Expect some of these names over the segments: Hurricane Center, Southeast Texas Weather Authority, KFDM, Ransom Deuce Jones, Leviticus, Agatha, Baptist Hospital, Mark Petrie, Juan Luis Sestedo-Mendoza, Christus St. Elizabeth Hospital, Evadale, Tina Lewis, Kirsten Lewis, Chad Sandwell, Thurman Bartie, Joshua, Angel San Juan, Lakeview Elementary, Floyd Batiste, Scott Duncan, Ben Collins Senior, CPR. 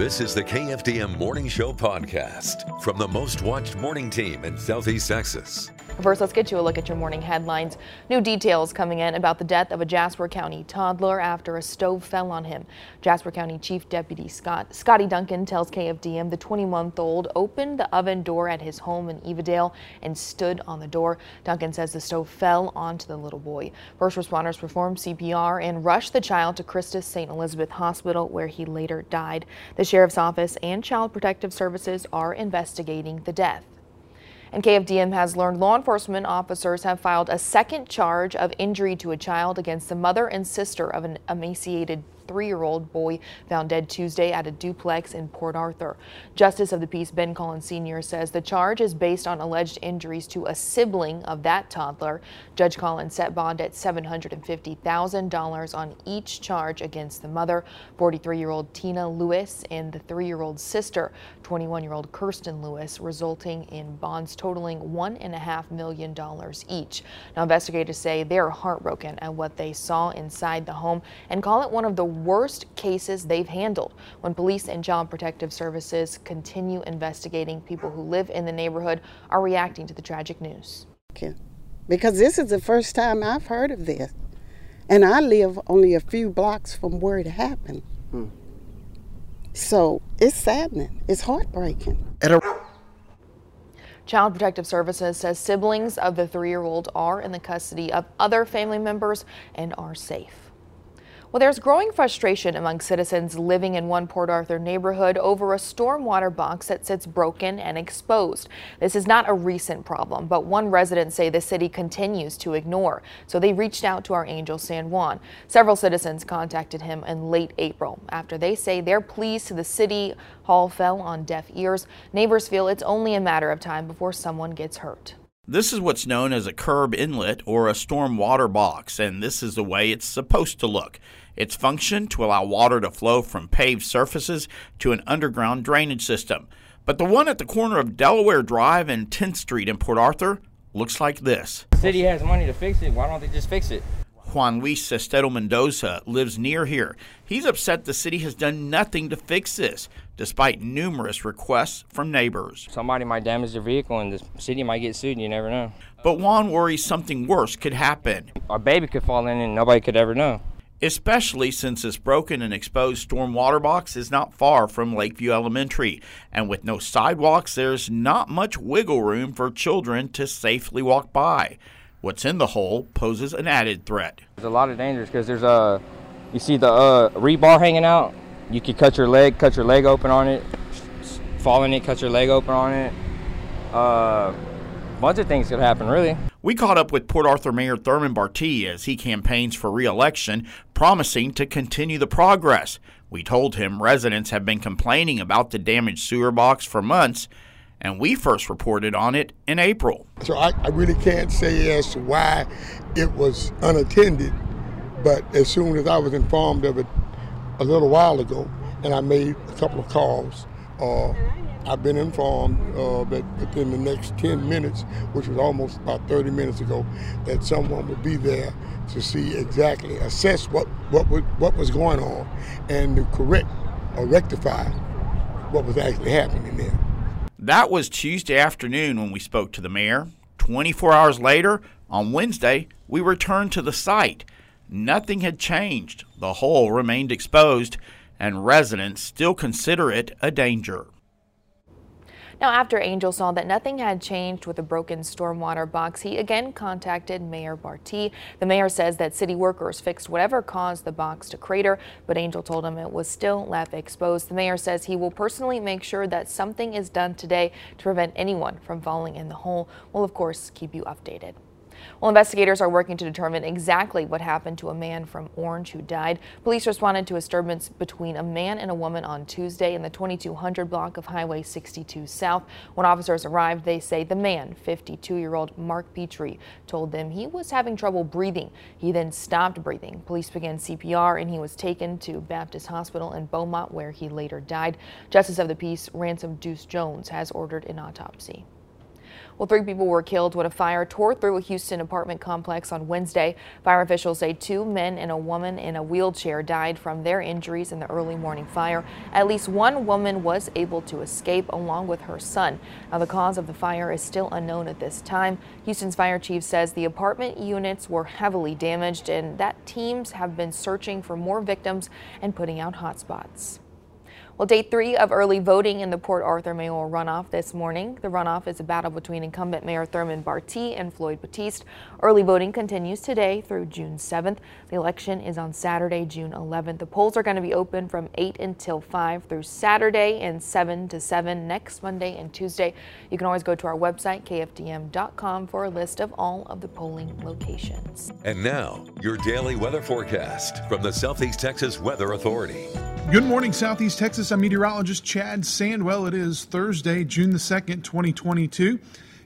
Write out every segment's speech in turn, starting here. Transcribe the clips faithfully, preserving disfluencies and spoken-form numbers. This is the K F D M Morning Show podcast from the most watched morning team in Southeast Texas. First, let's get you a look at your morning headlines. New details coming in about the death of a Jasper County toddler after a stove fell on him. Jasper County Chief Deputy Scott Scotty Duncan tells K F D M the twenty-one-month-old opened the oven door at his home in Evadale and stood on the door. Duncan says the stove fell onto the little boy. First responders performed C P R and rushed the child to Christus Saint Elizabeth Hospital, where he later died. The Sheriff's Office and Child Protective Services are investigating the death. And K F D M has learned law enforcement officers have filed a second charge of injury to a child against the mother and sister of an emaciated three-year-old boy found dead Tuesday at a duplex in Port Arthur. Justice of the Peace Ben Collins Senior says the charge is based on alleged injuries to a sibling of that toddler. Judge Collins set bond at seven hundred fifty thousand dollars on each charge against the mother, forty-three-year-old Tina Lewis, and the three-year-old sister, twenty-one-year-old Kirsten Lewis, resulting in bonds totaling one point five million dollars each. Now, investigators say they are heartbroken at what they saw inside the home and call it one of the worst cases they've handled. When police and Child Protective Services continue investigating, people who live in the neighborhood are reacting to the tragic news. Because this is the first time I've heard of this, and I live only a few blocks from where it happened. Hmm. So it's saddening, it's heartbreaking. At a Child Protective Services says siblings of the three-year-old are in the custody of other family members and are safe. Well, there's growing frustration among citizens living in one Port Arthur neighborhood over a stormwater box that sits broken and exposed. This is not a recent problem, but one resident say the city continues to ignore, so they reached out to our Angel San Juan. Several citizens contacted him in late April after they say their pleas to the city hall fell on deaf ears. Neighbors feel it's only a matter of time before someone gets hurt. This is what's known as a curb inlet or a storm water box, and this is the way it's supposed to look. It's functioned to allow water to flow from paved surfaces to an underground drainage system. But the one at the corner of Delaware Drive and tenth street in Port Arthur looks like this. The city has money to fix it. Why don't they just fix it? Juan Luis Sestedo-Mendoza lives near here. He's upset the city has done nothing to fix this, despite numerous requests from neighbors. Somebody might damage their vehicle and the city might get sued, and you never know. But Juan worries something worse could happen. A baby could fall in and nobody could ever know. Especially since this broken and exposed stormwater box is not far from Lakeview Elementary. And with no sidewalks, there's not much wiggle room for children to safely walk by. What's in the hole poses an added threat. There's a lot of dangers because there's a, you see the uh, reed bar hanging out. You could cut your leg, cut your leg open on it, fall in it, cut your leg open on it. Uh, a bunch of things could happen, really. We caught up with Port Arthur Mayor Thurman Bartie as he campaigns for re-election, promising to continue the progress. We told him residents have been complaining about the damaged sewer box for months, and we first reported on it in April. So I, I really can't say as to why it was unattended, but as soon as I was informed of it a little while ago, and I made a couple of calls, uh, I've been informed uh, that within the next ten minutes, which was almost about thirty minutes ago, that someone would be there to see exactly, assess what, what, what was going on and to correct or rectify what was actually happening there. That was Tuesday afternoon when we spoke to the mayor. twenty-four hours later, on Wednesday, we returned to the site. Nothing had changed. The hole remained exposed, and residents still consider it a danger. Now, after Angel saw that nothing had changed with a broken stormwater box, he again contacted Mayor Bartie. The mayor says that city workers fixed whatever caused the box to crater, but Angel told him it was still left exposed. The mayor says he will personally make sure that something is done today to prevent anyone from falling in the hole. We'll, of course, keep you updated. Well, investigators are working to determine exactly what happened to a man from Orange who died. Police responded to a disturbance between a man and a woman on Tuesday in the twenty-two hundred block of Highway sixty-two South. When officers arrived, they say the man, fifty-two-year-old Mark Petrie, told them he was having trouble breathing. He then stopped breathing. Police began C P R, and he was taken to Baptist Hospital in Beaumont, where he later died. Justice of the Peace Ransom Deuce Jones has ordered an autopsy. Well, three people were killed when a fire tore through a Houston apartment complex on Wednesday. Fire officials say two men and a woman in a wheelchair died from their injuries in the early morning fire. At least one woman was able to escape along with her son. Now, the cause of the fire is still unknown at this time. Houston's fire chief says the apartment units were heavily damaged and that teams have been searching for more victims and putting out hotspots. Well, day three of early voting in the Port Arthur mayoral runoff this morning. The runoff is a battle between incumbent Mayor Thurman Bartie and Floyd Batiste. Early voting continues today through June seventh. The election is on Saturday, June eleventh. The polls are going to be open from eight until five through Saturday and seven to seven next Monday and Tuesday. You can always go to our website, K F D M dot com, for a list of all of the polling locations. And now, your daily weather forecast from the Southeast Texas Weather Authority. Good morning, Southeast Texas. I'm meteorologist Chad Sandwell. It is Thursday, June the second, twenty twenty-two.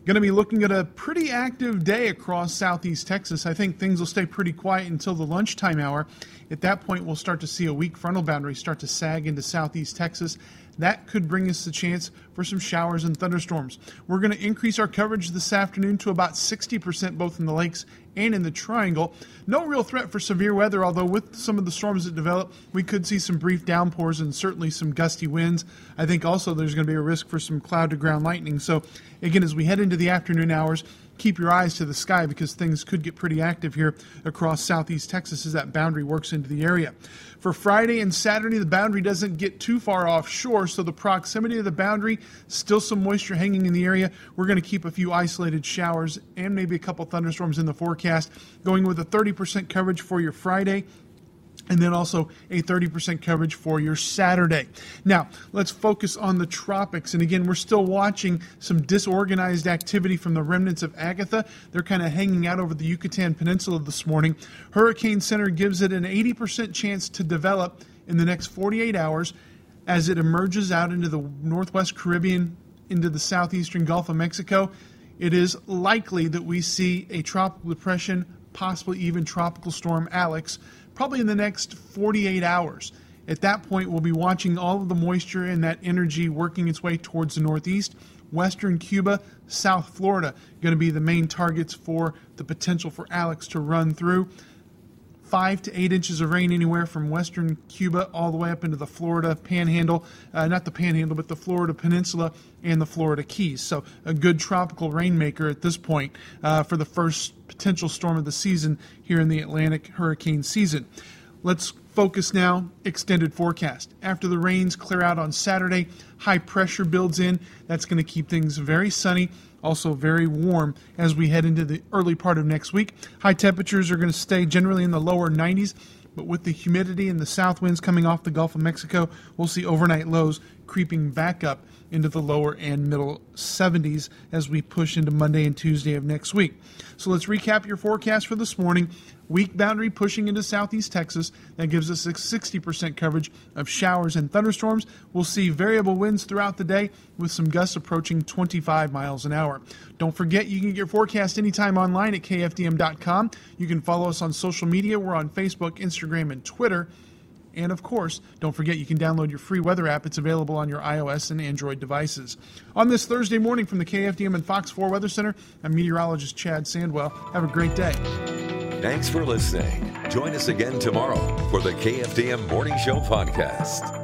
Going to be looking at a pretty active day across Southeast Texas. I think things will stay pretty quiet until the lunchtime hour. At that point, we'll start to see a weak frontal boundary start to sag into Southeast Texas. That could bring us the chance for some showers and thunderstorms. We're going to increase our coverage this afternoon to about sixty percent both in the lakes and in the triangle. No real threat for severe weather, although with some of the storms that develop, we could see some brief downpours and certainly some gusty winds. I think also there's going to be a risk for some cloud to ground lightning. So again, as we head into the afternoon hours, keep your eyes to the sky because things could get pretty active here across Southeast Texas as that boundary works into the area. For Friday and Saturday, the boundary doesn't get too far offshore, so the proximity of the boundary, still some moisture hanging in the area. We're going to keep a few isolated showers and maybe a couple thunderstorms in the forecast, going with a thirty percent coverage for your Friday, and then also a thirty percent coverage for your Saturday. Now, let's focus on the tropics. And again, we're still watching some disorganized activity from the remnants of Agatha. They're kind of hanging out over the Yucatan Peninsula this morning. Hurricane Center gives it an eighty percent chance to develop in the next forty-eight hours as it emerges out into the Northwest Caribbean, into the southeastern Gulf of Mexico. It is likely that we see a tropical depression, possibly even Tropical Storm Alex, probably in the next forty-eight hours. At that point, we'll be watching all of the moisture and that energy working its way towards the northeast. Western Cuba, South Florida, going to be the main targets for the potential for Alex to run through. Five to eight inches of rain anywhere from western Cuba all the way up into the Florida panhandle, uh, not the panhandle, but the Florida peninsula and the Florida Keys. So a good tropical rainmaker at this point uh, for the first potential storm of the season here in the Atlantic hurricane season. Let's focus now, extended forecast. After the rains clear out on Saturday, high pressure builds in. That's going to keep things very sunny. Also very warm as we head into the early part of next week. High temperatures are going to stay generally in the lower nineties, but with the humidity and the south winds coming off the Gulf of Mexico, we'll see overnight lows creeping back up into the lower and middle seventies as we push into Monday and Tuesday of next week. So let's recap your forecast for this morning. Weak boundary pushing into southeast Texas. That gives us a sixty percent coverage of showers and thunderstorms. We'll see variable winds throughout the day with some gusts approaching twenty-five miles an hour. Don't forget, you can get your forecast anytime online at K F D M dot com. You can follow us on social media. We're on Facebook, Instagram, and Twitter. And of course, don't forget you can download your free weather app. It's available on your iOS and Android devices. On this Thursday morning from the K F D M and Fox four Weather Center, I'm meteorologist Chad Sandwell. Have a great day. Thanks for listening. Join us again tomorrow for the K F D M Morning Show podcast.